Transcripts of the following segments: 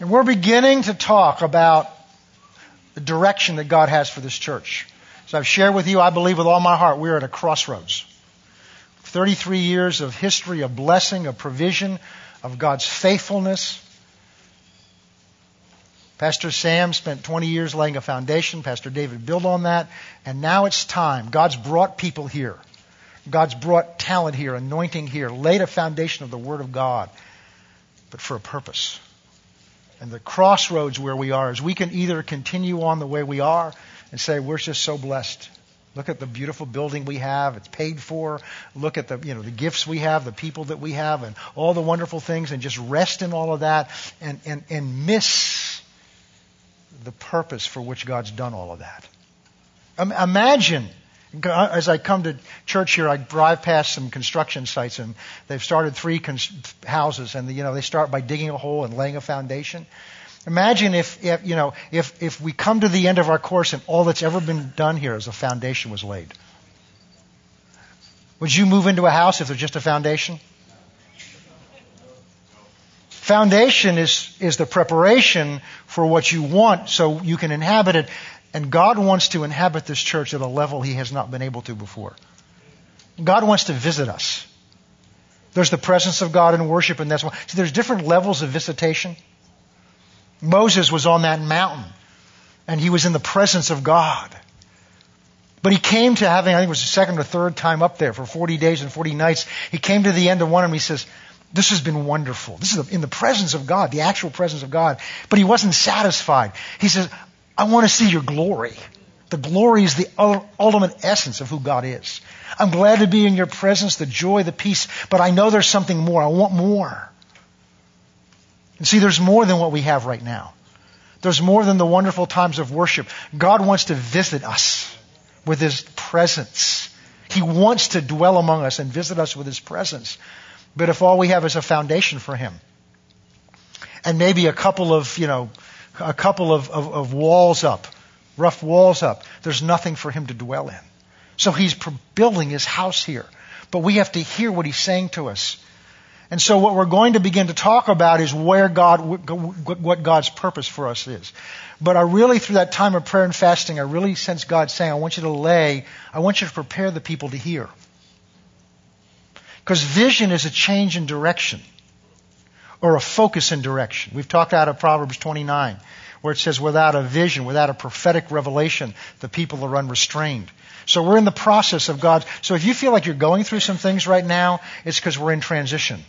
And we're beginning to talk about the direction that God has for this church. As I've shared with you, I believe with all my heart we're at a crossroads. 33 years of history, of blessing, of provision, of God's faithfulness. Pastor Sam spent 20 years laying a foundation. Pastor David built on that. And now it's time. God's brought people here. God's brought talent here, anointing here, laid a foundation of the Word of God, but for a purpose. And the crossroads where we are is we can either continue on the way we are and say, we're just so blessed. Look at the beautiful building we have. It's paid for. Look at the gifts we have, the people that we have, and all the wonderful things, and just rest in all of that and miss the purpose for which God's done all of that. Imagine, as I come to church here, I drive past some construction sites, and they've started three houses, and they start by digging a hole and laying a foundation. Imagine if we come to the end of our course and all that's ever been done here is a foundation was laid. Would you move into a house if there's just a foundation? Foundation is the preparation for what you want so you can inhabit it. And God wants to inhabit this church at a level He has not been able to before. God wants to visit us. There's the presence of God in worship, and that's why. See, there's different levels of visitation. Moses was on that mountain, and he was in the presence of God. But he came to having, I think it was the second or third time up there for 40 days and 40 nights. He came to the end of one, and he says, this has been wonderful. This is in the presence of God, the actual presence of God. But he wasn't satisfied. He says, I want to see your glory. The glory is the ultimate essence of who God is. I'm glad to be in your presence, the joy, the peace, but I know there's something more. I want more. And see, there's more than what we have right now. There's more than the wonderful times of worship. God wants to visit us with His presence. He wants to dwell among us and visit us with His presence. But if all we have is a foundation for Him, and maybe a couple of walls up, rough walls up, there's nothing for Him to dwell in. So He's building His house here. But we have to hear what He's saying to us. And so what we're going to begin to talk about is what God's purpose for us is. But I really, through that time of prayer and fasting, I really sense God saying, I want you to prepare the people to hear. Because vision is a change in direction, or a focus in direction. We've talked out of Proverbs 29, where it says, without a vision, without a prophetic revelation, the people are unrestrained. So we're in the process of God. So if you feel like you're going through some things right now, it's because we're in transition.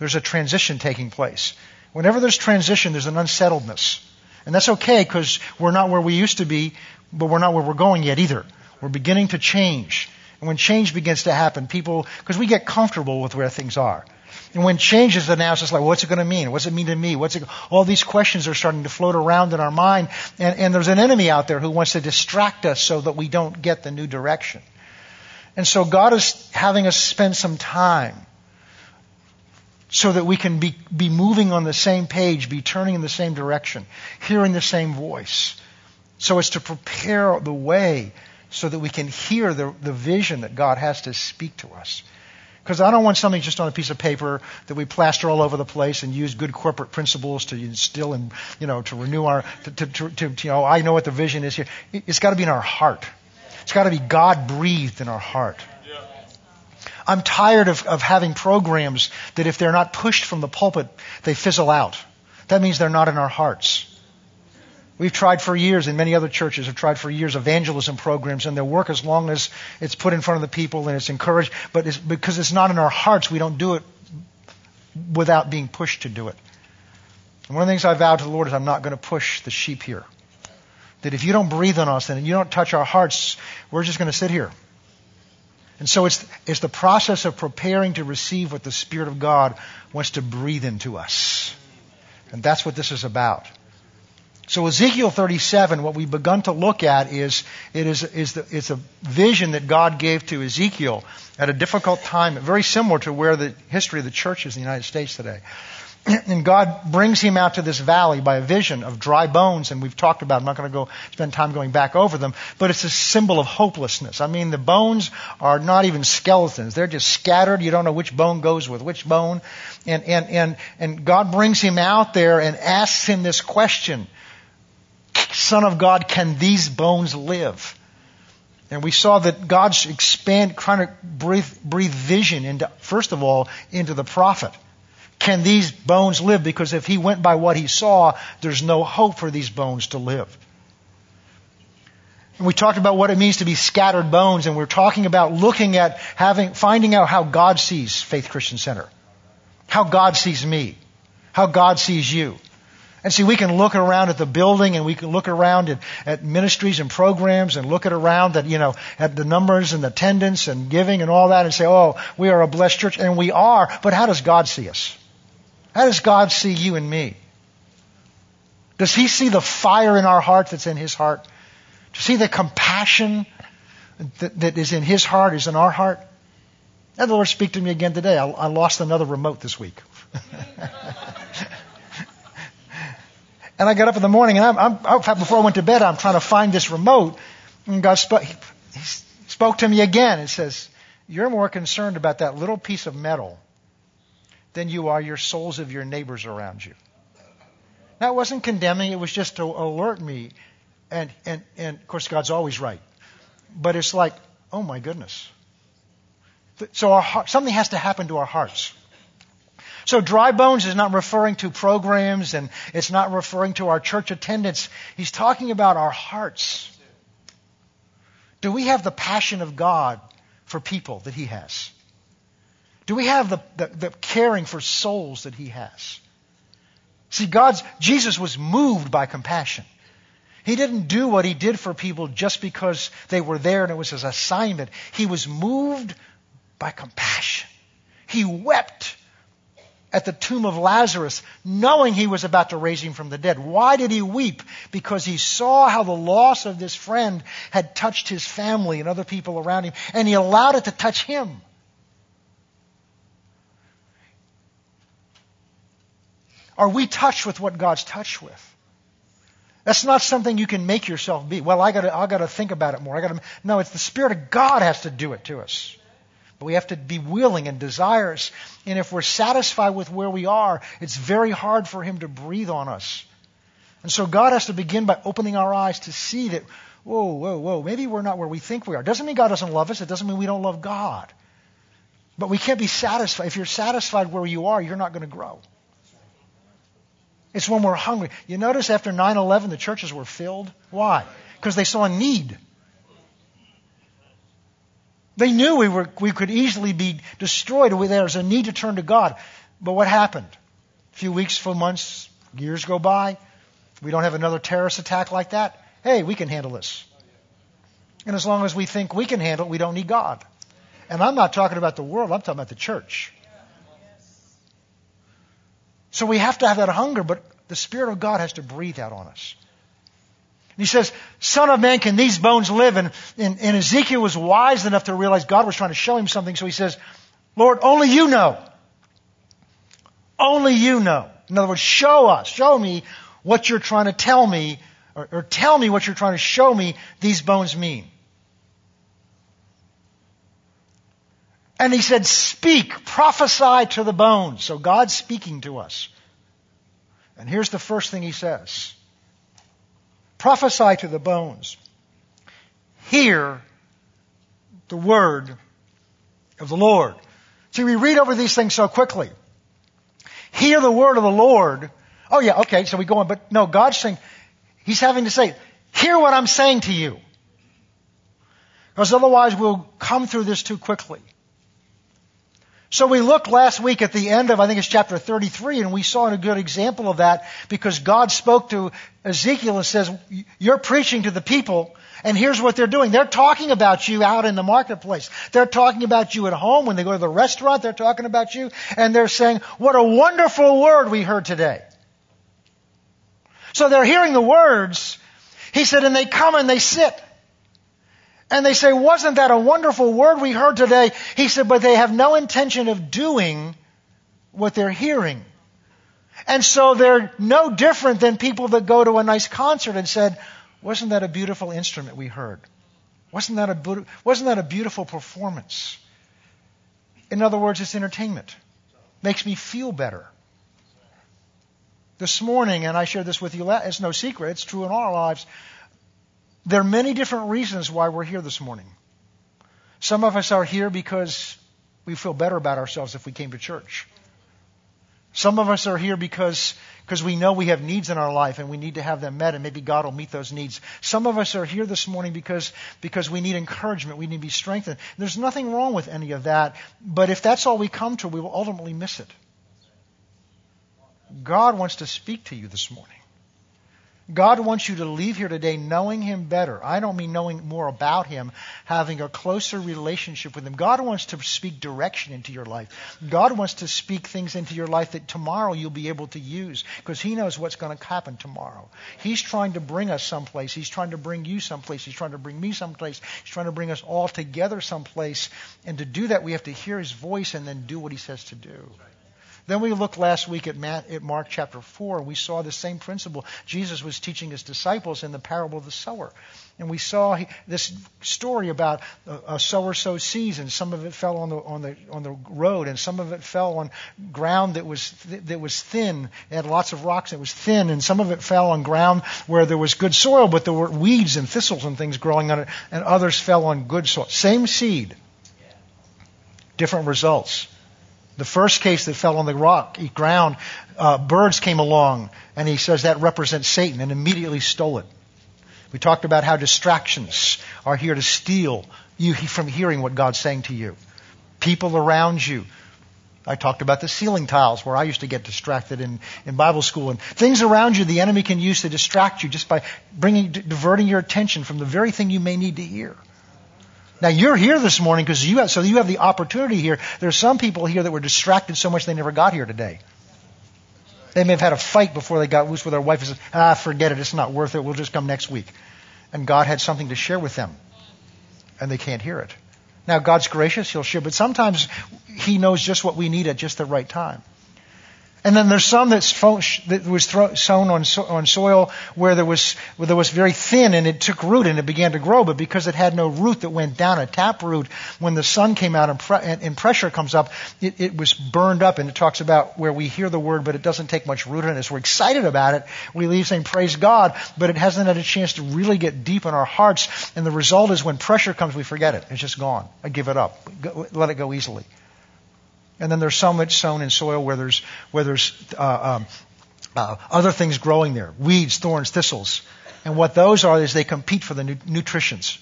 There's a transition taking place. Whenever there's transition, there's an unsettledness. And that's okay, because we're not where we used to be, but we're not where we're going yet either. We're beginning to change. And when change begins to happen, because we get comfortable with where things are. And when change is announced, it's like, well, what's it going to mean? What's it mean to me? All these questions are starting to float around in our mind. And there's an enemy out there who wants to distract us so that we don't get the new direction. And so God is having us spend some time so that we can be moving on the same page, be turning in the same direction, hearing the same voice. So it's to prepare the way so that we can hear the vision that God has to speak to us. Because I don't want something just on a piece of paper that we plaster all over the place and use good corporate principles to instill and, to renew our, I know what the vision is here. It's got to be in our heart. It's got to be God-breathed in our heart. Yeah. I'm tired of having programs that if they're not pushed from the pulpit, they fizzle out. That means they're not in our hearts. We've tried for years, and many other churches have tried for years, evangelism programs, and they'll work as long as it's put in front of the people and it's encouraged. But because it's not in our hearts, we don't do it without being pushed to do it. And one of the things I vowed to the Lord is I'm not going to push the sheep here. That if you don't breathe on us and you don't touch our hearts, we're just going to sit here. And so it's the process of preparing to receive what the Spirit of God wants to breathe into us. And that's what this is about. So Ezekiel 37, what we've begun to look at is a vision that God gave to Ezekiel at a difficult time, very similar to where the history of the church is in the United States today. And God brings him out to this valley by a vision of dry bones, and we've talked about it. I'm not going to go spend time going back over them, but it's a symbol of hopelessness. I mean, the bones are not even skeletons. They're just scattered. You don't know which bone goes with which bone. And God brings him out there and asks him this question, Son of God, can these bones live? And we saw that God's trying to breathe vision into, first of all, into the prophet. Can these bones live? Because if he went by what he saw, there's no hope for these bones to live. And we talked about what it means to be scattered bones, and we're talking about looking at finding out how God sees Faith Christian Center, how God sees me, how God sees you. And see, we can look around at the building, and we can look around at ministries and programs, and look around at, at the numbers and the attendance and giving and all that, and say, oh, we are a blessed church, and we are. But how does God see us? How does God see you and me? Does he see the fire in our heart that's in his heart? Does he see the compassion that is in his heart, is in our heart? Now the Lord speak to me again today. I lost another remote this week. And I got up in the morning, and before I went to bed, I'm trying to find this remote. And God spoke to me again and says, you're more concerned about that little piece of metal than you are your souls of your neighbors around you. Now, it wasn't condemning. It was just to alert me. And of course, God's always right. But it's like, oh, my goodness. So something has to happen to our hearts. So dry bones is not referring to programs, and it's not referring to our church attendance. He's talking about our hearts. Do we have the passion of God for people that he has? Do we have the caring for souls that he has? See, Jesus was moved by compassion. He didn't do what he did for people just because they were there and it was his assignment. He was moved by compassion. He wept at the tomb of Lazarus, knowing he was about to raise him from the dead. Why did he weep? Because he saw how the loss of this friend had touched his family and other people around him, and he allowed it to touch him. Are we touched with what God's touched with? That's not something you can make yourself be. Well, I got to think about it more. No, it's the Spirit of God has to do it to us. But we have to be willing and desirous. And if we're satisfied with where we are, it's very hard for him to breathe on us. And so God has to begin by opening our eyes to see that, whoa, maybe we're not where we think we are. It doesn't mean God doesn't love us. It doesn't mean we don't love God. But we can't be satisfied. If you're satisfied where you are, you're not going to grow. It's when we're hungry. You notice after 9/11, the churches were filled. Why? Because they saw a need. They knew we could easily be destroyed. There was a need to turn to God. But what happened? A few weeks, few months, years go by. We don't have another terrorist attack like that. Hey, we can handle this. And as long as we think we can handle it, we don't need God. And I'm not talking about the world. I'm talking about the church. So we have to have that hunger, but the Spirit of God has to breathe out on us. He says, Son of man, can these bones live? And Ezekiel was wise enough to realize God was trying to show him something. So he says, Lord, only you know. Only you know. In other words, show us. Show me what you're trying to tell me, or tell me what you're trying to show me these bones mean. And he said, speak, prophesy to the bones. So God's speaking to us. And here's the first thing he says. Prophesy to the bones. Hear the word of the Lord. See, we read over these things so quickly. Hear the word of the Lord. Oh, yeah, okay, so we go on. But no, God's saying, he's having to say, hear what I'm saying to you. Because otherwise we'll come through this too quickly. So we looked last week at the end of, I think it's chapter 33, and we saw a good example of that because God spoke to Ezekiel and says, you're preaching to the people, and here's what they're doing. They're talking about you out in the marketplace. They're talking about you at home. When they go to the restaurant, they're talking about you, and they're saying, what a wonderful word we heard today. So they're hearing the words. He said, and they come and they sit. And they say, wasn't that a wonderful word we heard today? He said, but they have no intention of doing what they're hearing. And so they're no different than people that go to a nice concert and said, wasn't that a beautiful instrument we heard? Wasn't that a beautiful performance? In other words, it's entertainment. Makes me feel better. This morning, and I shared this with you, it's no secret, it's true in our lives, there are many different reasons why we're here this morning. Some of us are here because we feel better about ourselves if we came to church. Some of us are here because we know we have needs in our life and we need to have them met, and maybe God will meet those needs. Some of us are here this morning because we need encouragement, we need to be strengthened. There's nothing wrong with any of that, but if that's all we come to, we will ultimately miss it. God wants to speak to you this morning. God wants you to leave here today knowing Him better. I don't mean knowing more about Him, having a closer relationship with Him. God wants to speak direction into your life. God wants to speak things into your life that tomorrow you'll be able to use, because He knows what's going to happen tomorrow. He's trying to bring us someplace. He's trying to bring you someplace. He's trying to bring me someplace. He's trying to bring us all together someplace. And to do that, we have to hear His voice and then do what He says to do. Then we looked last week at Mark chapter 4, and we saw the same principle. Jesus was teaching His disciples in the parable of the sower. And we saw this story about a sower sows seeds, and some of it fell on the road, and some of it fell on ground that was thin. It had lots of rocks, and it was thin, and some of it fell on ground where there was good soil, but there were weeds and thistles and things growing on it, and others fell on good soil. Same seed, different results. The first case that fell on the ground, birds came along, and he says that represents Satan, and immediately stole it. We talked about how distractions are here to steal you from hearing what God's saying to you. People around you. I talked about the ceiling tiles where I used to get distracted in Bible school. And things around you the enemy can use to distract you just by diverting your attention from the very thing you may need to hear. Now, you're here this morning because you have the opportunity here. There are some people here that were distracted so much they never got here today. They may have had a fight before they got loose with their wife and said, forget it, it's not worth it, we'll just come next week. And God had something to share with them, and they can't hear it. Now, God's gracious, He'll share, but sometimes He knows just what we need at just the right time. And then there's some that was sown on soil where there was very thin, and it took root and it began to grow. But because it had no root that went down, a tap root, when the sun came out and pressure comes up, it was burned up. And it talks about where we hear the word, but it doesn't take much root in us. We're excited about it. We leave saying, praise God, but it hasn't had a chance to really get deep in our hearts. And the result is when pressure comes, we forget it. It's just gone. I give it up. Let it go easily. And then there's so much sown in soil where there's other things growing there, weeds, thorns, thistles. And what those are is they compete for the nutrients.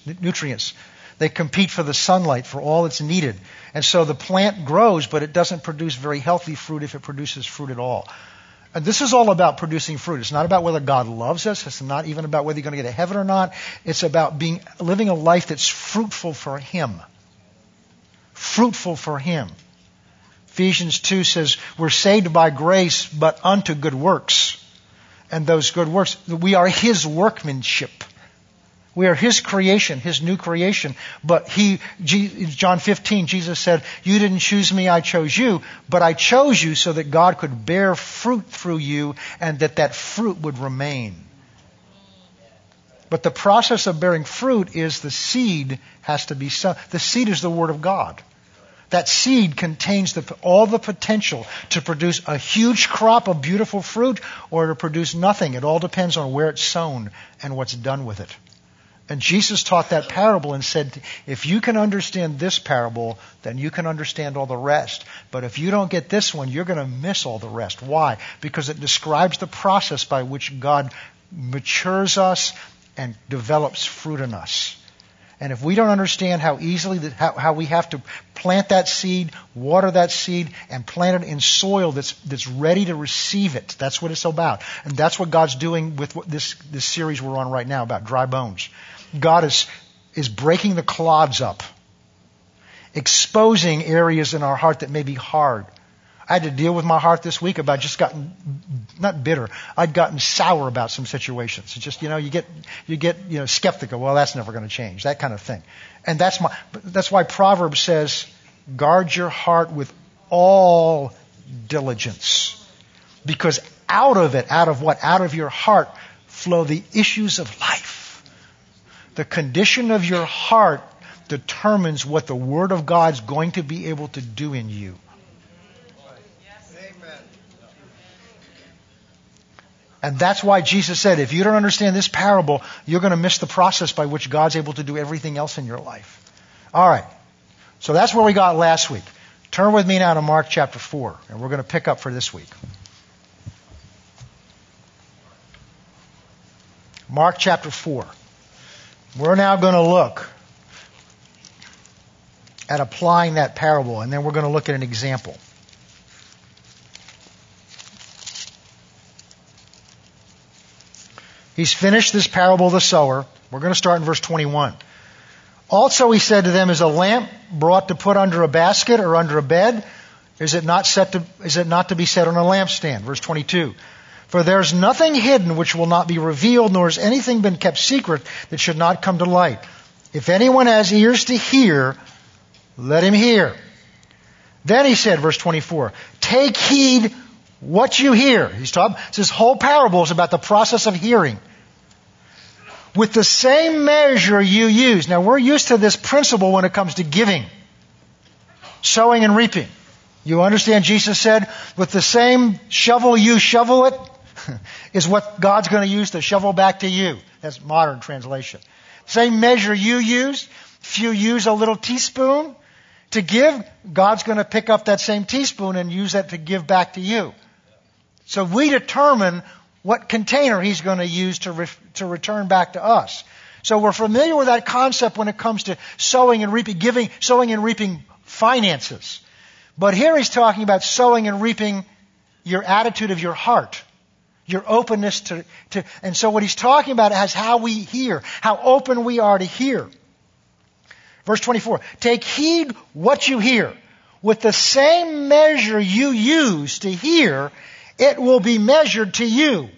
They compete for the sunlight, for all that's needed. And so the plant grows, but it doesn't produce very healthy fruit if it produces fruit at all. And this is all about producing fruit. It's not about whether God loves us. It's not even about whether you're going to get to heaven or not. It's about living a life that's fruitful for Him. Fruitful for Him. Ephesians 2 says, we're saved by grace, but unto good works. And those good works, we are His workmanship. We are His creation, His new creation. But John 15, Jesus said, you didn't choose me, I chose you. But I chose you so that God could bear fruit through you, and that fruit would remain. But the process of bearing fruit is the seed has to be sown. The seed is the Word of God. That seed contains all the potential to produce a huge crop of beautiful fruit or to produce nothing. It all depends on where it's sown and what's done with it. And Jesus taught that parable and said, if you can understand this parable, then you can understand all the rest. But if you don't get this one, you're going to miss all the rest. Why? Because it describes the process by which God matures us and develops fruit in us. And if we don't understand how we have to plant that seed, water that seed, and plant it in soil that's ready to receive it, that's what it's about. And that's what God's doing with this series we're on right now about dry bones. God is breaking the clods up, exposing areas in our heart that may be hard. I had to deal with my heart this week about just I'd gotten sour about some situations. It's just, you get skeptical. Well, that's never going to change, that kind of thing. And that's why Proverbs says, guard your heart with all diligence. Because out of it, out of what? Out of your heart flow the issues of life. The condition of your heart determines what the Word of God's going to be able to do in you. And that's why Jesus said, if you don't understand this parable, you're going to miss the process by which God's able to do everything else in your life. All right. So that's where we got last week. Turn with me now to Mark chapter 4, and we're going to pick up for this week. Mark chapter 4. We're now going to look at applying that parable, and then we're going to look at an example. He's finished this parable of the sower. We're going to start in verse 21. Also he said to them, is a lamp brought to put under a basket or under a bed? Is it not to be set on a lampstand? Verse 22. For there is nothing hidden which will not be revealed, nor has anything been kept secret that should not come to light. If anyone has ears to hear, let him hear. Then he said, verse 24, take heed what you hear. He's talking. This whole parable is about the process of hearing. With the same measure you use. Now, we're used to this principle when it comes to giving, sowing and reaping. You understand Jesus said, with the same shovel you shovel it, is what God's going to use to shovel back to you. That's modern translation. Same measure you use. If you use a little teaspoon to give, God's going to pick up that same teaspoon and use that to give back to you. So we determine what container He's going to use to return back to us. So we're familiar with that concept when it comes to sowing and reaping, giving, sowing and reaping finances. But here He's talking about sowing and reaping your attitude of your heart, your openness to and so what He's talking about is how we hear, how open we are to hear. Verse 24, take heed what you hear. With the same measure you use to hear, it will be measured to you.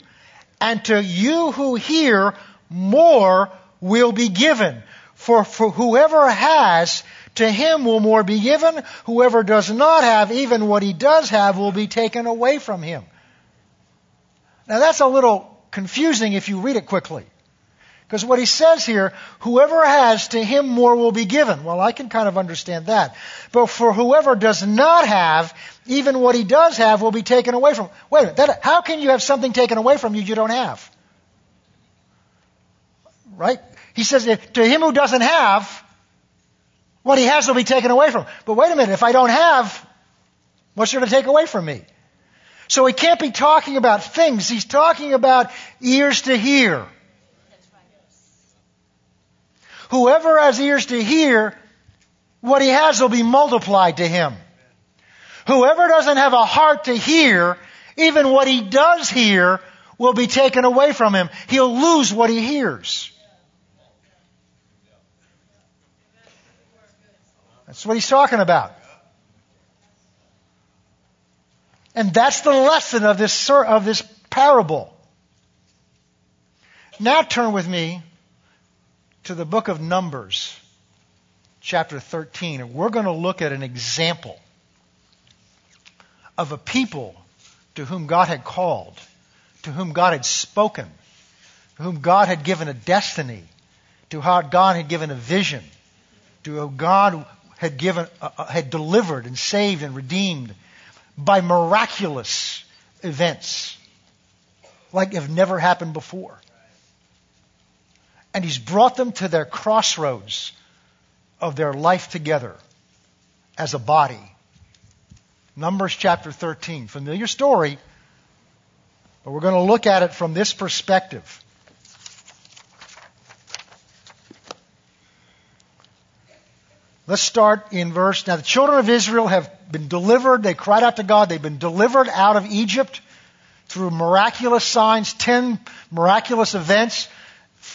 And to you who hear, more will be given. For whoever has, to him will more be given. Whoever does not have, even what he does have will be taken away from him. Now that's a little confusing if you read it quickly. Because what he says here, whoever has, to him more will be given. Well, I can kind of understand that. But for whoever does not have, even what he does have will be taken away from him. Wait a minute. How can you have something taken away from you you don't have? Right? He says, to him who doesn't have, what he has will be taken away from him. But wait a minute. If I don't have, what's there to take away from me? So he can't be talking about things. He's talking about ears to hear. Whoever has ears to hear, what he has will be multiplied to him. Whoever doesn't have a heart to hear, even what he does hear will be taken away from him. He'll lose what he hears. That's what he's talking about. And that's the lesson of this parable. Now turn with me to the book of Numbers, chapter 13, and we're going to look at an example of a people to whom God had called, to whom God had spoken, to whom God had given a destiny, to how God had given a vision, to how God had given, had delivered and saved and redeemed by miraculous events like have never happened before. And he's brought them to their crossroads of their life together as a body. Numbers chapter 13. Familiar story, but we're going to look at it from this perspective. Let's start in verse. Now the children of Israel have been delivered. They cried out to God. They've been delivered out of Egypt through miraculous signs, 10 miraculous events.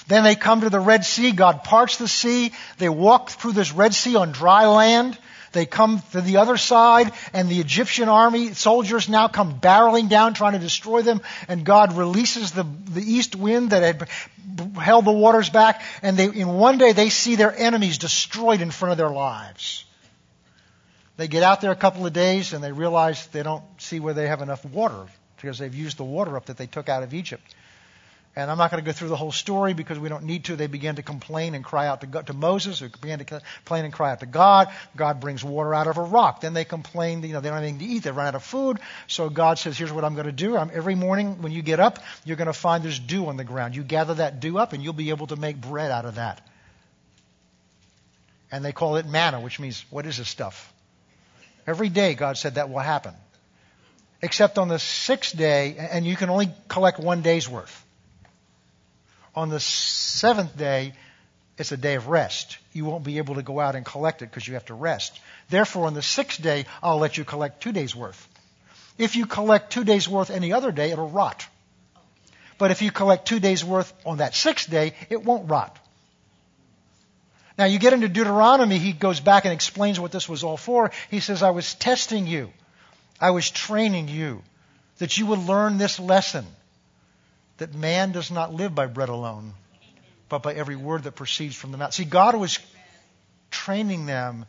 Then they come to the Red Sea. God parts the sea. They walk through this Red Sea on dry land. They come to the other side, and the Egyptian army soldiers now come barreling down trying to destroy them. And God releases the east wind that had held the waters back. And in one day, they see their enemies destroyed in front of their lives. They get out there a couple of days, and they realize they don't see where they have enough water because they've used the water up that they took out of Egypt. And I'm not going to go through the whole story because we don't need to. They began to complain and cry out to Moses, who began to complain and cry out to God. God brings water out of a rock. Then they complain, they don't have anything to eat. They run out of food. So God says, here's what I'm going to do. Every morning when you get up, you're going to find there's dew on the ground. You gather that dew up and you'll be able to make bread out of that. And they call it manna, which means, what is this stuff? Every day God said that will happen. Except on the sixth day, and you can only collect one day's worth. On the seventh day, it's a day of rest. You won't be able to go out and collect it because you have to rest. Therefore, on the sixth day, I'll let you collect 2 days' worth. If you collect 2 days' worth any other day, it'll rot. But if you collect 2 days' worth on that sixth day, it won't rot. Now, you get into Deuteronomy, he goes back and explains what this was all for. He says, I was testing you. I was training you that you would learn this lesson. That man does not live by bread alone, but by every word that proceeds from the mouth. See, God was training them,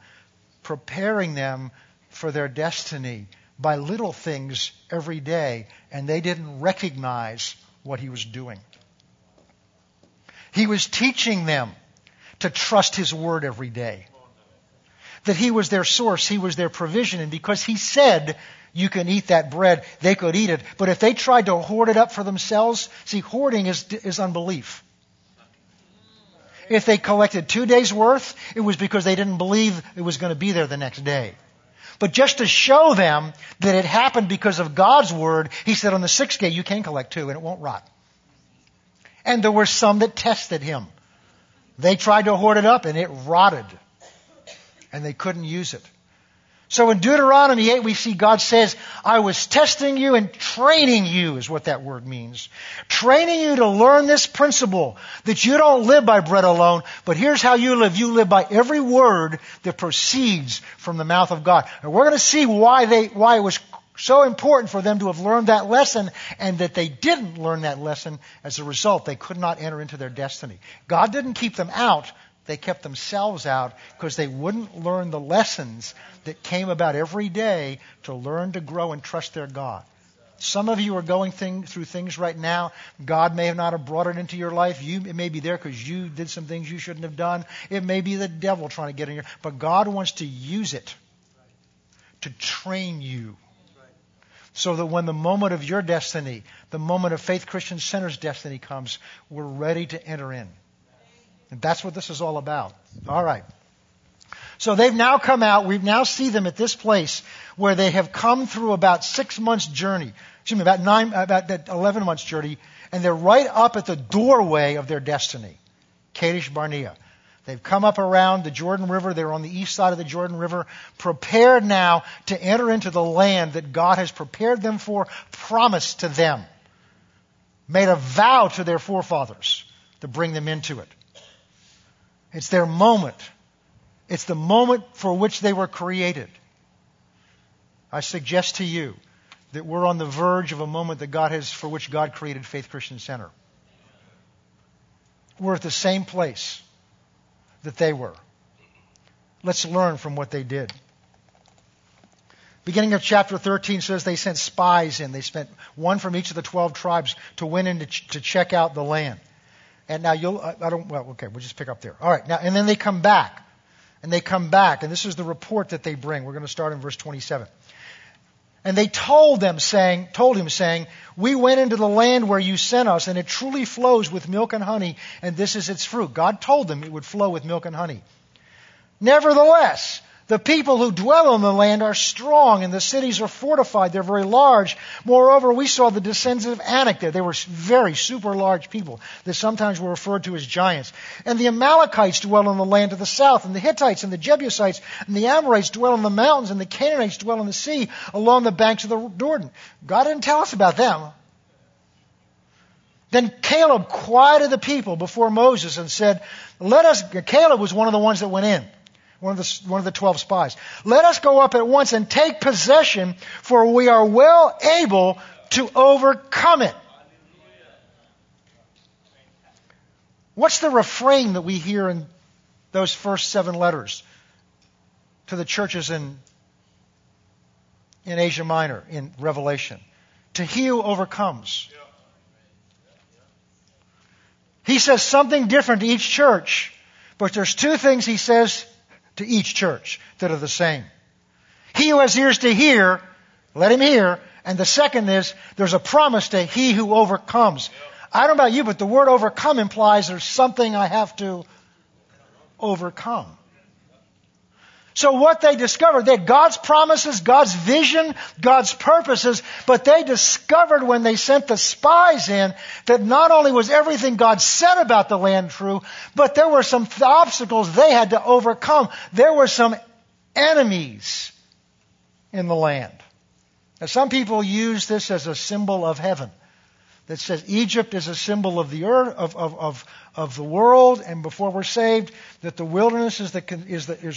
preparing them for their destiny by little things every day, and they didn't recognize what he was doing. He was teaching them to trust his word every day, that he was their source, he was their provision, and because he said, you can eat that bread, they could eat it. But if they tried to hoard it up for themselves, see, hoarding is unbelief. If they collected 2 days' worth, it was because they didn't believe it was going to be there the next day. But just to show them that it happened because of God's word, he said on the sixth day, you can collect 2 and it won't rot. And there were some that tested him. They tried to hoard it up and it rotted. And they couldn't use it. So in Deuteronomy 8, we see God says, I was testing you and training you, is what that word means. Training you to learn this principle that you don't live by bread alone, but here's how you live. You live by every word that proceeds from the mouth of God. And we're going to see why it was so important for them to have learned that lesson, and that they didn't learn that lesson. As a result, they could not enter into their destiny. God didn't keep them out. They kept themselves out because they wouldn't learn the lessons that came about every day to learn to grow and trust their God. Some of you are going through things right now. God may not have brought it into your life. It may be there because you did some things you shouldn't have done. It may be the devil trying to get in here. But God wants to use it to train you so that when the moment of your destiny, the moment of Faith Christian Center's destiny comes, we're ready to enter in. And that's what this is all about. All right. So they've now come out. We now see them at this place where they have come through about 6 months' journey. Excuse me, about 11 months' journey. And they're right up at the doorway of their destiny, Kadesh Barnea. They've come up around the Jordan River. They're on the east side of the Jordan River, prepared now to enter into the land that God has prepared them for, promised to them, made a vow to their forefathers to bring them into it. It's their moment. It's the moment for which they were created. I suggest to you that we're on the verge of a moment that God has, for which God created Faith Christian Center. We're at the same place that they were. Let's learn from what they did. Beginning of chapter 13 says they sent spies in. They sent one from each of the 12 tribes to win in to check out the land. And now we'll just pick up there. All right, now, and then they come back. And this is the report that they bring. We're going to start in verse 27. And they told him, saying, we went into the land where you sent us, and it truly flows with milk and honey, and this is its fruit. God told them it would flow with milk and honey. Nevertheless, the people who dwell on the land are strong, and the cities are fortified. They're very large. Moreover, we saw the descendants of Anak there. They were very super large people that sometimes were referred to as giants. And the Amalekites dwell on the land to the south, and the Hittites and the Jebusites and the Amorites dwell in the mountains, and the Canaanites dwell in the sea along the banks of the Jordan. God didn't tell us about them. Then Caleb quieted the people before Moses and said, Caleb was one of the ones that went in. One of the 12 spies. Let us go up at once and take possession, for we are well able to overcome it. What's the refrain that we hear in those first 7 letters to the churches in Asia Minor in Revelation? to he who overcomes. He says something different to each church, but there's two things he says to each church that are the same. He who has ears to hear, let him hear. And the second is, there's a promise to he who overcomes. I don't know about you, but the word overcome implies there's something I have to overcome. So what they discovered, they had God's promises, God's vision, God's purposes, but they discovered when they sent the spies in that not only was everything God said about the land true, but there were some obstacles they had to overcome. There were some enemies in the land. Now, some people use this as a symbol of heaven. That says Egypt is a symbol of the earth, of the world, and before we're saved, that the wilderness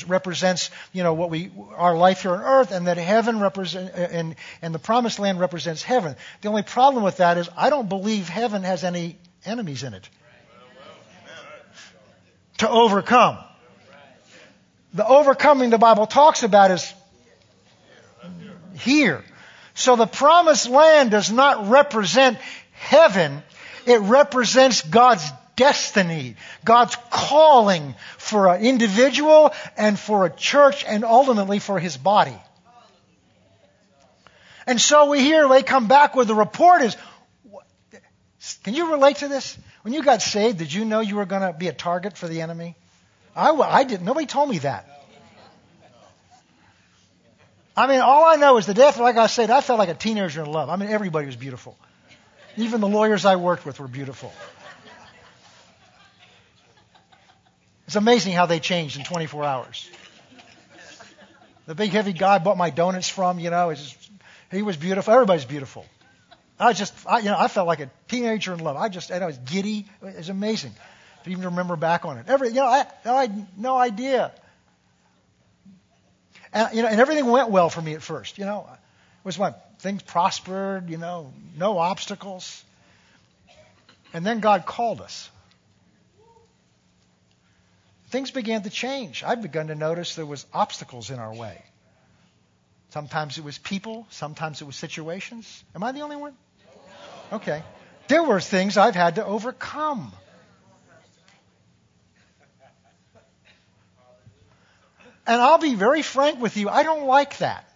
represents, you know, our life here on earth, and that heaven and the promised land represents heaven. The only problem with that is I don't believe heaven has any enemies in it to overcome. The overcoming the Bible talks about is here. So the promised land does not represent heaven, it represents God's destiny, God's calling for an individual and for a church and ultimately for his body. And so we hear they come back with the report is, can you relate to this? When you got saved, did you know you were going to be a target for the enemy? I didn't. Nobody told me that. I mean, all I know is the day after I got saved, I felt like a teenager in love. I mean, everybody was beautiful. Even the lawyers I worked with were beautiful. It's amazing how they changed in 24 hours. The big heavy guy I bought my donuts from, you know, he was beautiful. Everybody's beautiful. I felt like a teenager in love. I was giddy. It was amazing to even remember back on it. I had no idea. And everything went well for me at first. You know, it was when things prospered, you know, no obstacles. And then God called us. Things began to change. I've begun to notice there was obstacles in our way. Sometimes it was people. Sometimes it was situations. Am I the only one? Okay. There were things I've had to overcome. And I'll be very frank with you, I don't like that.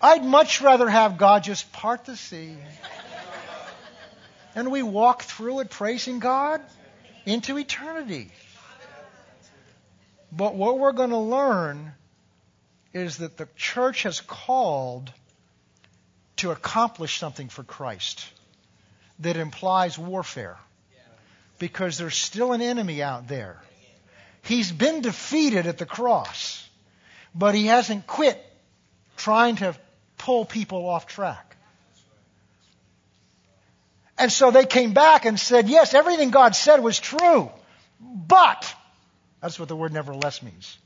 I'd much rather have God just part the sea. And we walk through it praising God into eternity. But what we're going to learn is that the church has called to accomplish something for Christ that implies warfare. Because there's still an enemy out there. He's been defeated at the cross, but he hasn't quit trying to pull people off track. And so they came back and said, yes, everything God said was true, but, that's what the word nevertheless means,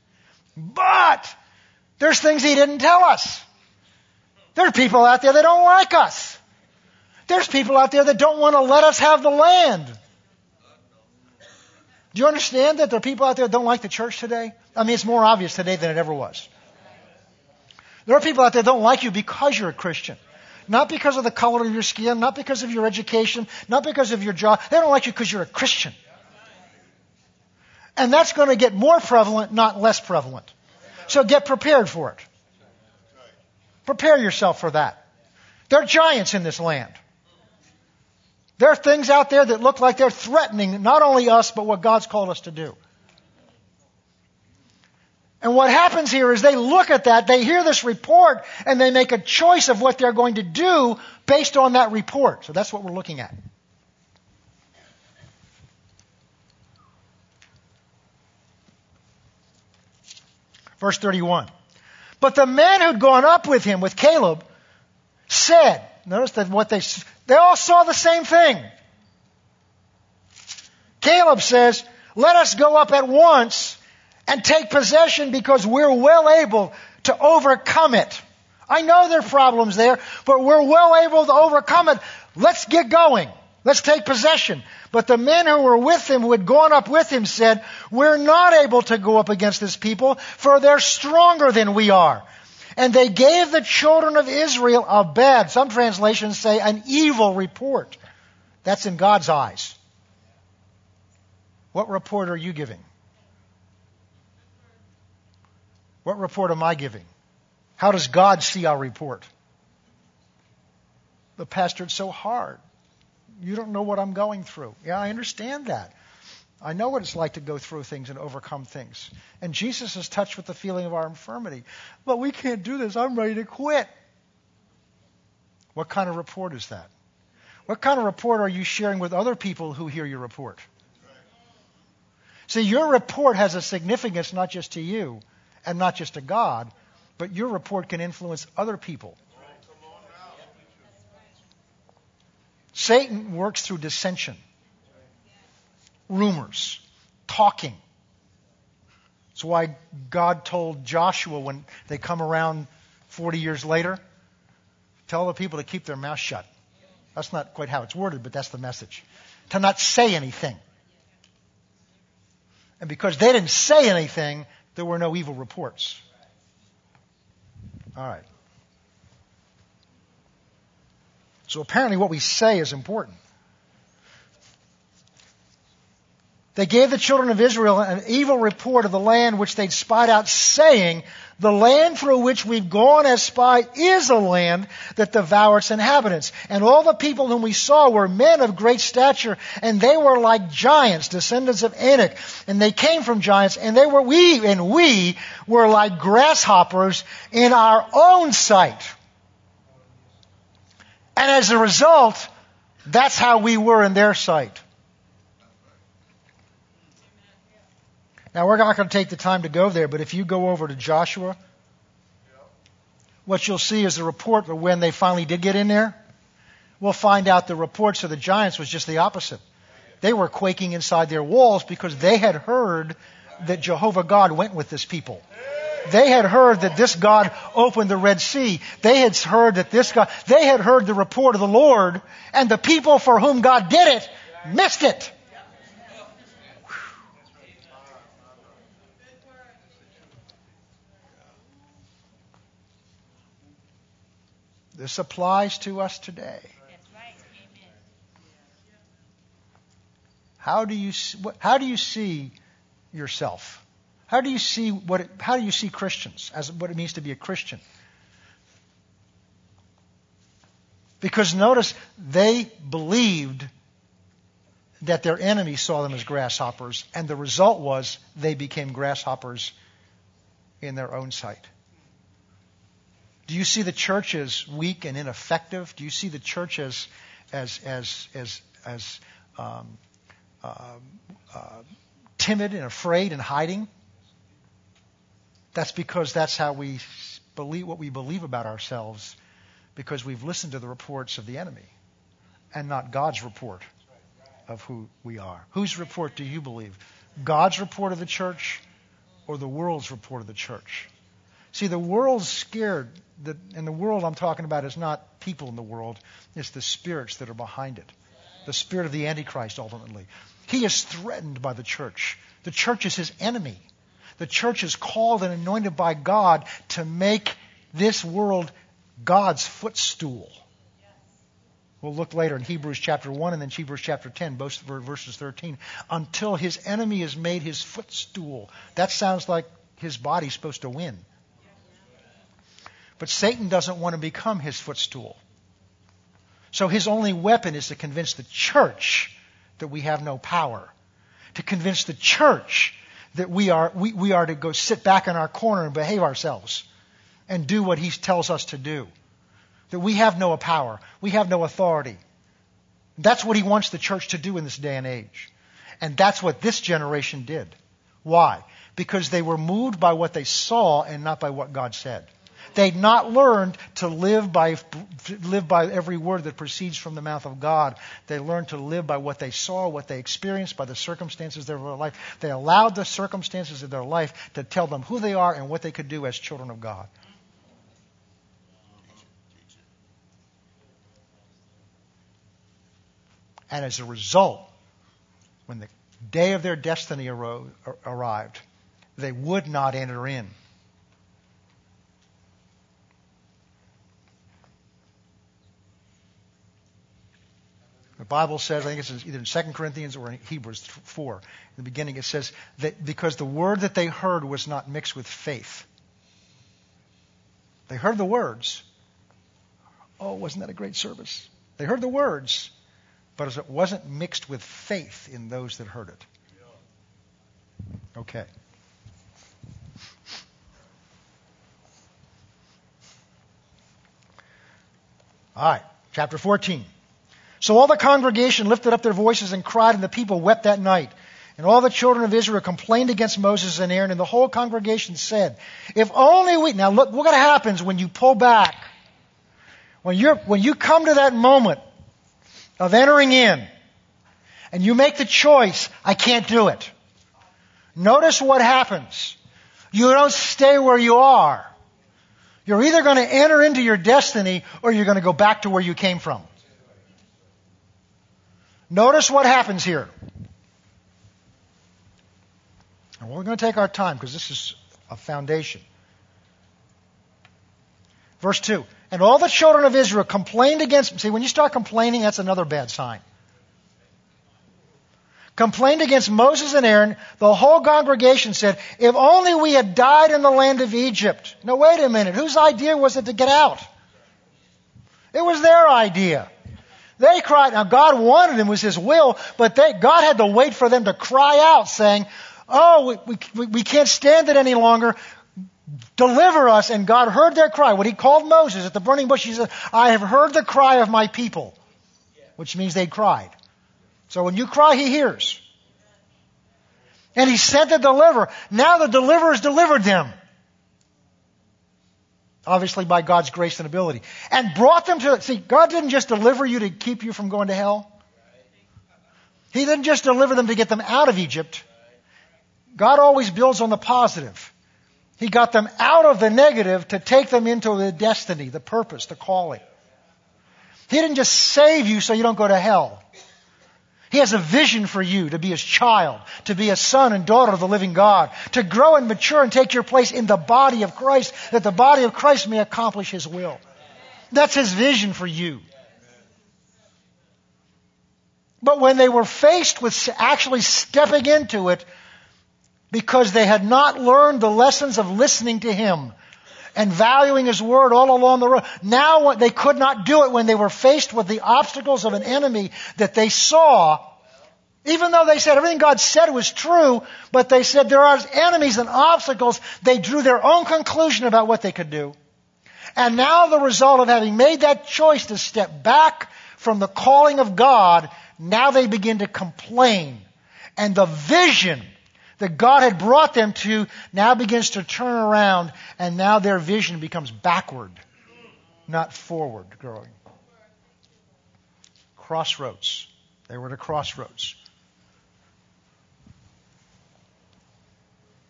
but there's things he didn't tell us. There are people out there that don't like us. There's people out there that don't want to let us have the land. Do you understand that there are people out there that don't like the church today? I mean, it's more obvious today than it ever was. There are people out there that don't like you because you're a Christian. Not because of the color of your skin, not because of your education, not because of your job. They don't like you because you're a Christian. And that's going to get more prevalent, not less prevalent. So get prepared for it. Prepare yourself for that. There are giants in this land. There are things out there that look like they're threatening not only us, but what God's called us to do. And what happens here is they look at that, they hear this report, and they make a choice of what they're going to do based on that report. So that's what we're looking at. Verse 31. But the man who'd gone up with him, with Caleb, said, notice that what they all saw the same thing. Caleb says, let us go up at once and take possession because we're well able to overcome it. I know there are problems there, but we're well able to overcome it. Let's get going. Let's take possession. But the men who were with him, who had gone up with him, said, we're not able to go up against this people, for they're stronger than we are. And they gave the children of Israel a bad, some translations say an evil report. That's in God's eyes. What report are you giving? What report am I giving? How does God see our report? The pastor, it's so hard. You don't know what I'm going through. Yeah, I understand that. I know what it's like to go through things and overcome things. And Jesus is touched with the feeling of our infirmity. But we can't do this. I'm ready to quit. What kind of report is that? What kind of report are you sharing with other people who hear your report? See, your report has a significance not just to you and not just to God, but your report can influence other people. Satan works through dissension, rumors, talking. That's why God told Joshua when they come around 40 years later, tell the people to keep their mouth shut. That's not quite how it's worded, but that's the message. To not say anything. And because they didn't say anything, there were no evil reports. All right. So apparently what we say is important. They gave the children of Israel an evil report of the land which they'd spied out, saying, the land through which we've gone as spies is a land that devours inhabitants. And all the people whom we saw were men of great stature, and they were like giants, descendants of Anak. And they came from giants, and we were like grasshoppers in our own sight. And as a result, that's how we were in their sight. Now, we're not going to take the time to go there, but if you go over to Joshua, what you'll see is the report of when they finally did get in there. We'll find out the reports of the giants was just the opposite. They were quaking inside their walls because they had heard that Jehovah God went with this people. They had heard that this God opened the Red Sea. They had heard the report of the Lord, and the people for whom God did it missed it. This applies to us today. How do you see yourself? How do you see Christians as what it means to be a Christian? Because notice they believed that their enemy saw them as grasshoppers, and the result was they became grasshoppers in their own sight. Do you see the church as weak and ineffective? Do you see the church as timid and afraid and hiding? That's because that's how we believe what we believe about ourselves, because we've listened to the reports of the enemy and not God's report of who we are. Whose report do you believe? God's report of the church or the world's report of the church? See, the world's scared, and the world I'm talking about is not people in the world. It's the spirits that are behind it. The spirit of the Antichrist, ultimately. He is threatened by the church. The church is his enemy. The church is called and anointed by God to make this world God's footstool. We'll look later in Hebrews chapter 1 and then Hebrews chapter 10, both verses 13. Until his enemy is made his footstool. That sounds like his body's supposed to win. But Satan doesn't want to become his footstool. So his only weapon is to convince the church that we have no power. To convince the church that we are to go sit back in our corner and behave ourselves and do what he tells us to do. That we have no power. We have no authority. That's what he wants the church to do in this day and age. And that's what this generation did. Why? Because they were moved by what they saw and not by what God said. They'd not learned to live by every word that proceeds from the mouth of God. They learned to live by what they saw, what they experienced, by the circumstances of their life. They allowed the circumstances of their life to tell them who they are and what they could do as children of God. And as a result, when the day of their destiny arrived, they would not enter in. The Bible says, I think it's either in 2 Corinthians or in Hebrews 4, in the beginning it says that because the word that they heard was not mixed with faith. They heard the words. Oh, wasn't that a great service? They heard the words, but it wasn't mixed with faith in those that heard it. Okay. All right, chapter 14. So all the congregation lifted up their voices and cried, and the people wept that night. And all the children of Israel complained against Moses and Aaron, and the whole congregation said, if only we... Now look what happens when you pull back. When you come to that moment of entering in, and you make the choice, I can't do it. Notice what happens. You don't stay where you are. You're either going to enter into your destiny or you're going to go back to where you came from. Notice what happens here. And we're going to take our time because this is a foundation. Verse 2. And all the children of Israel complained against... See, when you start complaining, that's another bad sign. Complained against Moses and Aaron. The whole congregation said, if only we had died in the land of Egypt. Now, wait a minute. Whose idea was it to get out? It was their idea. They cried. Now, God wanted them. It was His will. But God had to wait for them to cry out, saying, oh, we can't stand it any longer. Deliver us. And God heard their cry. When He called Moses at the burning bush, He said, I have heard the cry of my people. Which means they cried. So when you cry, He hears. And He sent the deliverer. Now the deliverer has delivered them. Obviously by God's grace and ability. And brought them to... See, God didn't just deliver you to keep you from going to hell. He didn't just deliver them to get them out of Egypt. God always builds on the positive. He got them out of the negative to take them into the destiny, the purpose, the calling. He didn't just save you so you don't go to hell. He has a vision for you to be His child, to be a son and daughter of the living God, to grow and mature and take your place in the body of Christ, that the body of Christ may accomplish His will. That's His vision for you. But when they were faced with actually stepping into it, because they had not learned the lessons of listening to Him and valuing His word all along the road. Now they could not do it when they were faced with the obstacles of an enemy that they saw. Even though they said everything God said was true, but they said there are enemies and obstacles. They drew their own conclusion about what they could do. And now the result of having made that choice to step back from the calling of God, now they begin to complain. And the vision that God had brought them to now begins to turn around, and now their vision becomes backward, not forward growing. Crossroads. They were at a crossroads.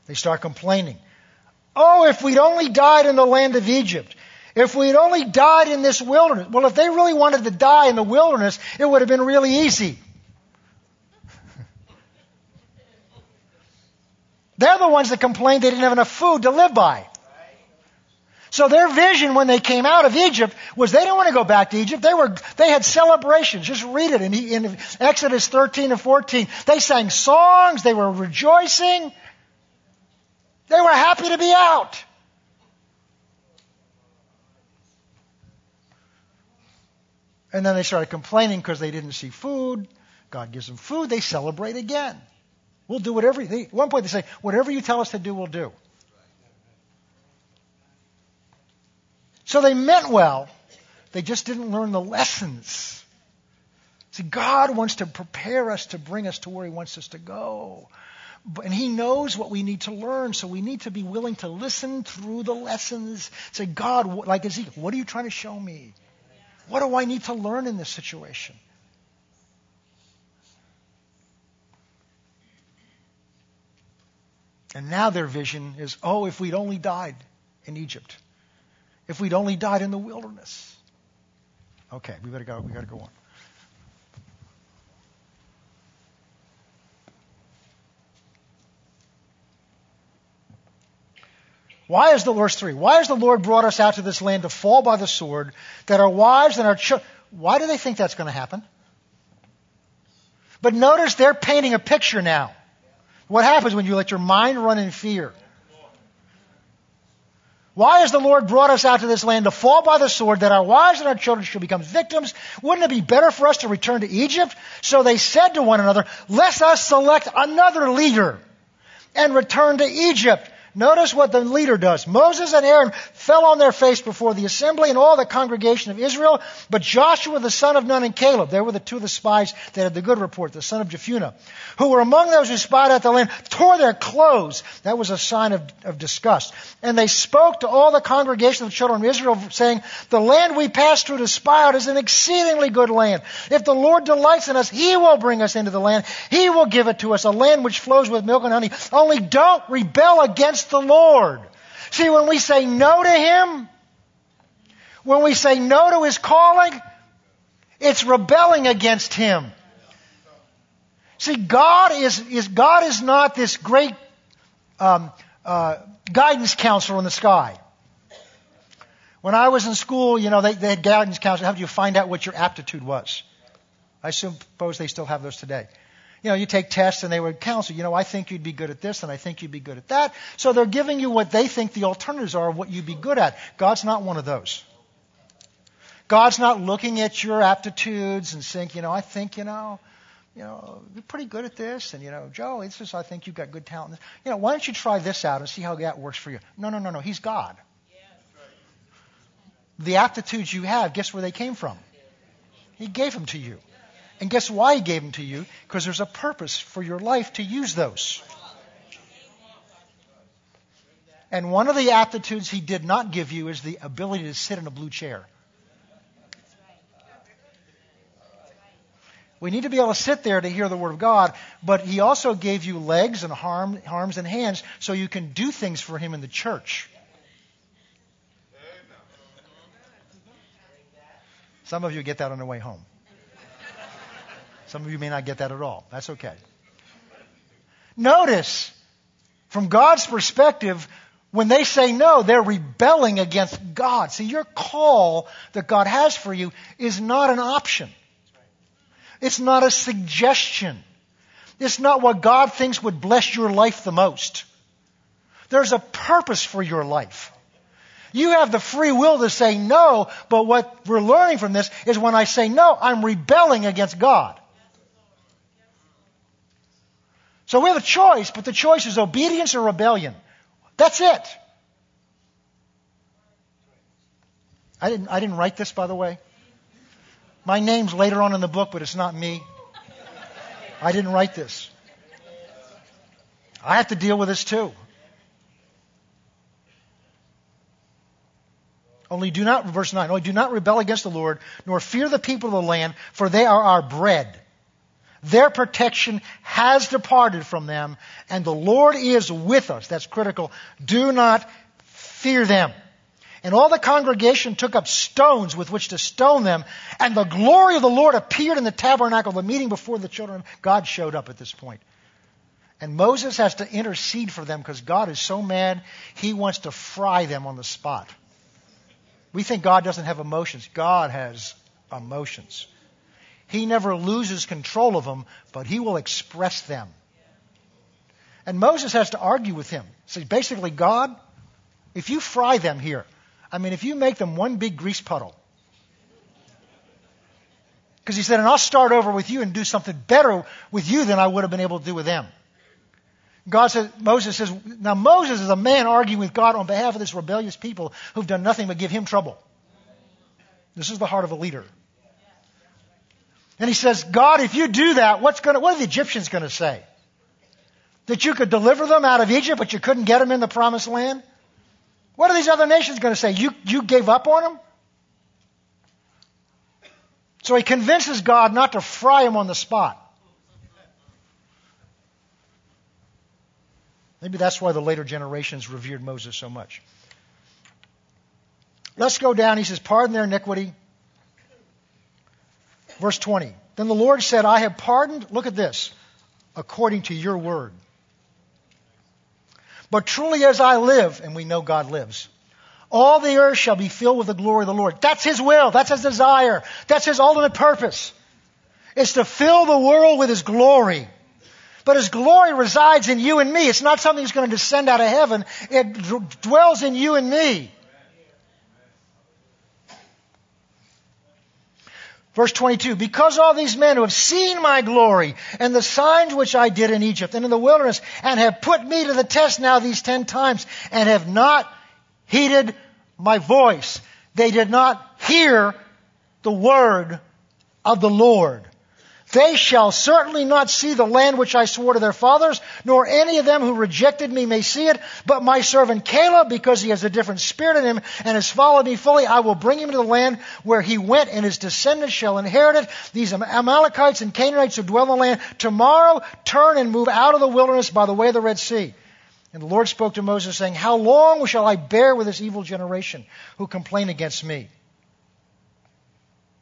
They start complaining. Oh, if we'd only died in the land of Egypt. If we'd only died in this wilderness. Well, if they really wanted to die in the wilderness, it would have been really easy. They're the ones that complained they didn't have enough food to live by. So their vision when they came out of Egypt was they didn't want to go back to Egypt. They had celebrations. Just read it in Exodus 13 and 14. They sang songs. They were rejoicing. They were happy to be out. And then they started complaining because they didn't see food. God gives them food. They celebrate again. We'll do whatever... At one point they say, whatever you tell us to do, we'll do. So they meant well. They just didn't learn the lessons. See, God wants to prepare us to bring us to where He wants us to go. And He knows what we need to learn, so we need to be willing to listen through the lessons. Say, God, like Ezekiel, what are you trying to show me? What do I need to learn in this situation? And now their vision is, oh, if we'd only died in Egypt. If we'd only died in the wilderness. Okay, we better go. We got to go on. Why is the verse 3? Why has the Lord brought us out to this land to fall by the sword, that our wives and our children... Why do they think that's going to happen? But notice they're painting a picture now. What happens when you let your mind run in fear? Why has the Lord brought us out to this land to fall by the sword, that our wives and our children should become victims? Wouldn't it be better for us to return to Egypt? So they said to one another, let us select another leader and return to Egypt. Notice what the leader does. Moses and Aaron fell on their face before the assembly and all the congregation of Israel, but Joshua the son of Nun and Caleb, they were the two of the spies that had the good report, the son of Jephunneh, who were among those who spied out the land, tore their clothes. That was a sign of disgust. And they spoke to all the congregation of the children of Israel, saying, the land we passed through to spy out is an exceedingly good land. If the Lord delights in us, He will bring us into the land. He will give it to us, a land which flows with milk and honey. Only don't rebel against the Lord. See, when we say no to Him, when we say no to His calling, it's rebelling against Him. See, God is not this great guidance counselor in the sky. When I was in school, you know, they had guidance counselors. How do you find out what your aptitude was? I suppose they still have those today. You know, you take tests and they would counsel, you know, I think you'd be good at this and I think you'd be good at that. So they're giving you what they think the alternatives are of what you'd be good at. God's not one of those. God's not looking at your aptitudes and saying, you know, I think, you know, you're pretty good at this. And, you know, Joe, it's just, I think you've got good talent. You know, why don't you try this out and see how that works for you? No. He's God. The aptitudes you have, guess where they came from? He gave them to you. And guess why He gave them to you? Because there's a purpose for your life to use those. And one of the aptitudes He did not give you is the ability to sit in a blue chair. We need to be able to sit there to hear the Word of God, but He also gave you legs and arms and hands so you can do things for Him in the church. Some of you get that on the way home. Some of you may not get that at all. That's okay. Notice, from God's perspective, when they say no, they're rebelling against God. See, your call that God has for you is not an option. It's not a suggestion. It's not what God thinks would bless your life the most. There's a purpose for your life. You have the free will to say no, but what we're learning from this is when I say no, I'm rebelling against God. So we have a choice, but the choice is obedience or rebellion. That's it. I didn't write this, by the way. My name's later on in the book, but it's not me. I didn't write this. I have to deal with this too. Verse 9, only do not rebel against the Lord, nor fear the people of the land, for they are our bread. Their protection has departed from them, and the Lord is with us. That's critical. Do not fear them. And all the congregation took up stones with which to stone them, and the glory of the Lord appeared in the tabernacle of the meeting before the children of God showed up at this point. And Moses has to intercede for them because God is so mad, He wants to fry them on the spot. We think God doesn't have emotions. God has emotions. He never loses control of them, but He will express them. And Moses has to argue with Him. So basically, God, if you fry them here, I mean, if you make them one big grease puddle, because He said, and I'll start over with you and do something better with you than I would have been able to do with them. God says, Moses says, now Moses is a man arguing with God on behalf of this rebellious people who've done nothing but give him trouble. This is the heart of a leader. And he says, God, if you do that, what are the Egyptians going to say? That you could deliver them out of Egypt, but you couldn't get them in the promised land? What are these other nations going to say? You gave up on them? So he convinces God not to fry him on the spot. Maybe that's why the later generations revered Moses so much. Let's go down. He says, pardon their iniquity. Verse 20. Then the Lord said, I have pardoned, look at this, according to your word. But truly as I live, and we know God lives, all the earth shall be filled with the glory of the Lord. That's His will. That's His desire. That's His ultimate purpose. is to fill the world with His glory. But His glory resides in you and me. It's not something that's going to descend out of heaven. It dwells in you and me. Verse 22, because all these men who have seen my glory and the signs which I did in Egypt and in the wilderness and have put me to the test now these 10 times and have not heeded my voice. They did not hear the word of the Lord. They shall certainly not see the land which I swore to their fathers, nor any of them who rejected me may see it. But my servant Caleb, because he has a different spirit in him and has followed me fully, I will bring him to the land where he went, and his descendants shall inherit it. These Amalekites and Canaanites who dwell in the land tomorrow turn and move out of the wilderness by the way of the Red Sea. And the Lord spoke to Moses, saying, how long shall I bear with this evil generation who complain against me?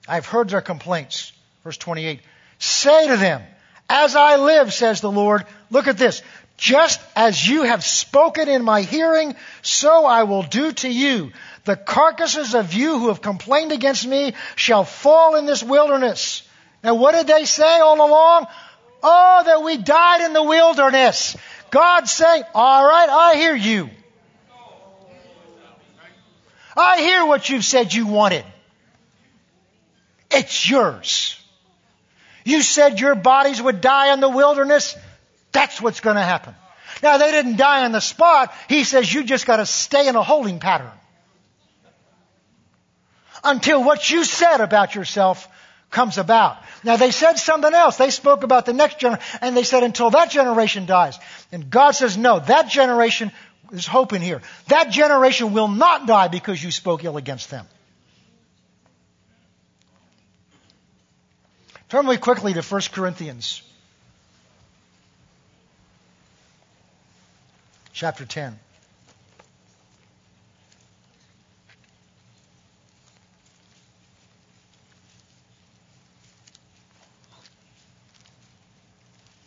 I have heard their complaints. Verse 28. Say to them, as I live, says the Lord, look at this, just as you have spoken in my hearing, so I will do to you. The carcasses of you who have complained against me shall fall in this wilderness. Now what did they say all along? Oh, that we died in the wilderness. God's saying, all right, I hear you. I hear what you've said you wanted. It's yours. You said your bodies would die in the wilderness. That's what's going to happen. Now, they didn't die on the spot. He says, you just got to stay in a holding pattern until what you said about yourself comes about. Now, they said something else. They spoke about the next generation, and they said, until that generation dies. And God says, no, that generation, there's hope in here. That generation will not die because you spoke ill against them. Turn really quickly to 1 Corinthians, chapter 10.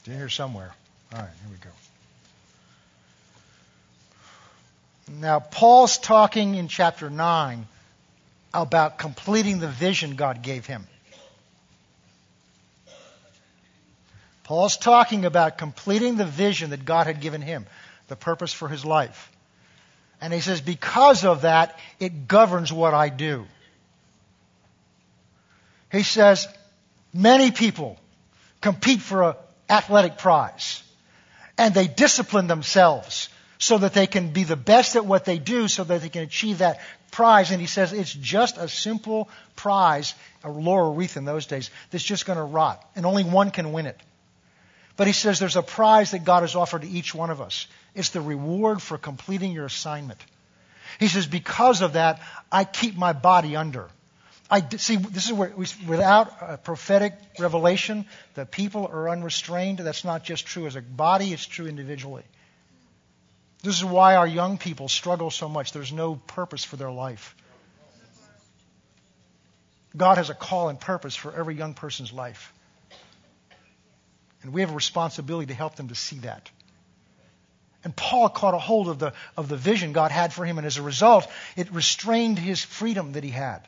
It's in here somewhere. All right, here we go. Now, Paul's talking in chapter 9 about completing the vision God gave him. Paul's talking about completing the vision that God had given him, the purpose for his life. And he says, because of that, it governs what I do. He says, many people compete for an athletic prize, and they discipline themselves so that they can be the best at what they do so that they can achieve that prize. And he says, it's just a simple prize, a laurel wreath in those days, that's just going to rot, and only one can win it. But he says there's a prize that God has offered to each one of us. It's the reward for completing your assignment. He says, because of that, I keep my body under. See, this is where, without a prophetic revelation, the people are unrestrained. That's not just true as a body, it's true individually. This is why our young people struggle so much. There's no purpose for their life. God has a call and purpose for every young person's life. And we have a responsibility to help them to see that. And Paul caught a hold of the vision God had for him, and as a result, it restrained his freedom that he had.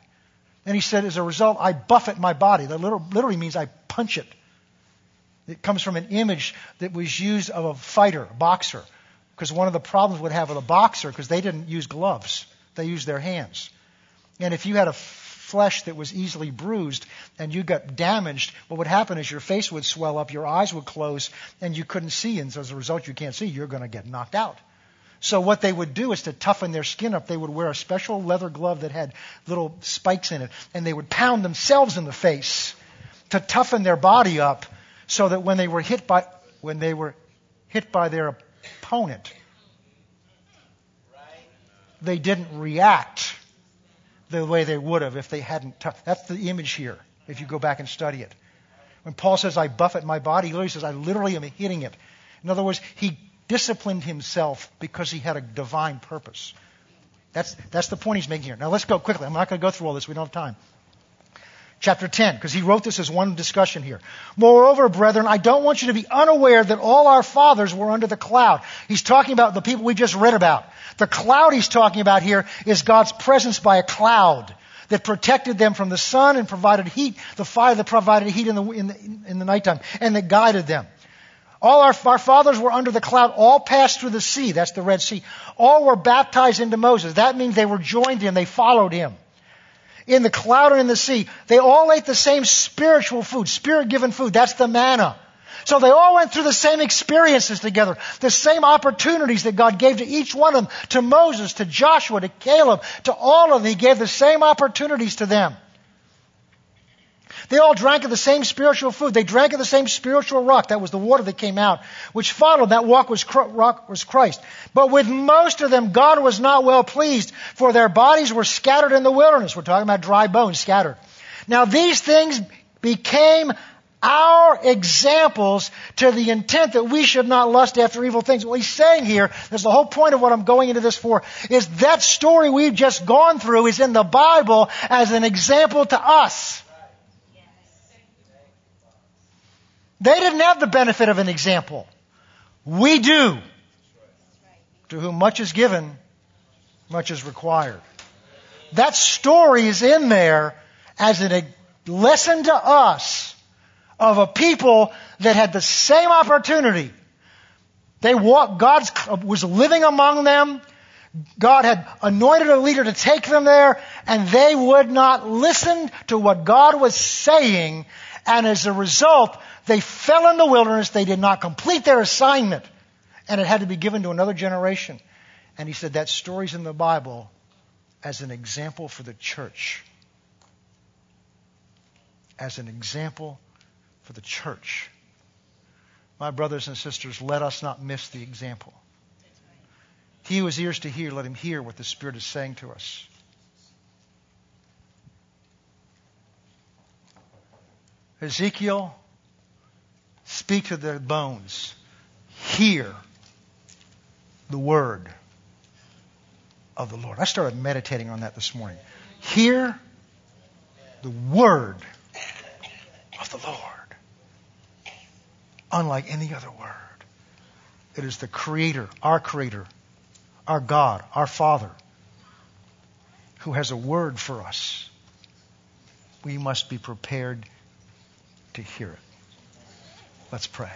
And he said, as a result, I buffet my body. That literally means I punch it. It comes from an image that was used of a fighter, a boxer, because one of the problems we'd have with a boxer, because they didn't use gloves, they used their hands. And if you had a flesh that was easily bruised and you got damaged, what would happen is your face would swell up, your eyes would close, and you couldn't see. And so as a result, you can't see. You're going to get knocked out. So what they would do is to toughen their skin up. They would wear a special leather glove that had little spikes in it, and they would pound themselves in the face to toughen their body up so that when they were hit by their opponent, they didn't react the way they would have if they hadn't touched. That's the image here, if you go back and study it. When Paul says, I buffet my body, he literally says, I literally am hitting it. In other words, he disciplined himself because he had a divine purpose. That's the point he's making here. Now let's go quickly. I'm not going to go through all this. We don't have time. Chapter 10, because he wrote this as one discussion here. Moreover, brethren, I don't want you to be unaware that all our fathers were under the cloud. He's talking about the people we just read about. The cloud he's talking about here is God's presence by a cloud. that protected them from the sun and provided heat, the fire that provided heat in the nighttime, and that guided them. All our fathers were under the cloud, all passed through the sea, that's the Red Sea. All were baptized into Moses. That means they were joined him, they followed him. In the cloud and in the sea, they all ate the same spiritual food, spirit-given food, that's the manna. So they all went through the same experiences together, the same opportunities that God gave to each one of them, to Moses, to Joshua, to Caleb, to all of them. He gave the same opportunities to them. They all drank of the same spiritual food. They drank of the same spiritual rock. That was the water that came out, which followed. That rock was Christ. But with most of them, God was not well pleased, for their bodies were scattered in the wilderness. We're talking about dry bones scattered. Now these things became our examples to the intent that we should not lust after evil things. What he's saying here, that's the whole point of what I'm going into this for, is that story we've just gone through is in the Bible as an example to us. They didn't have the benefit of an example. We do. To whom much is given, much is required. That story is in there as a lesson to us of a people that had the same opportunity. They walked, God was living among them. God had anointed a leader to take them there, and they would not listen to what God was saying, and as a result, they fell in the wilderness. They did not complete their assignment, and it had to be given to another generation. And he said that story's in the Bible as an example for the church. As an example for the church. My brothers and sisters, let us not miss the example. He who has ears to hear, let him hear what the Spirit is saying to us. Ezekiel, speak to the bones. Hear the word of the Lord. I started meditating on that this morning. Hear the word of the Lord. Unlike any other word. It is the Creator, our God, our Father, who has a word for us. We must be prepared to hear it. Let's pray.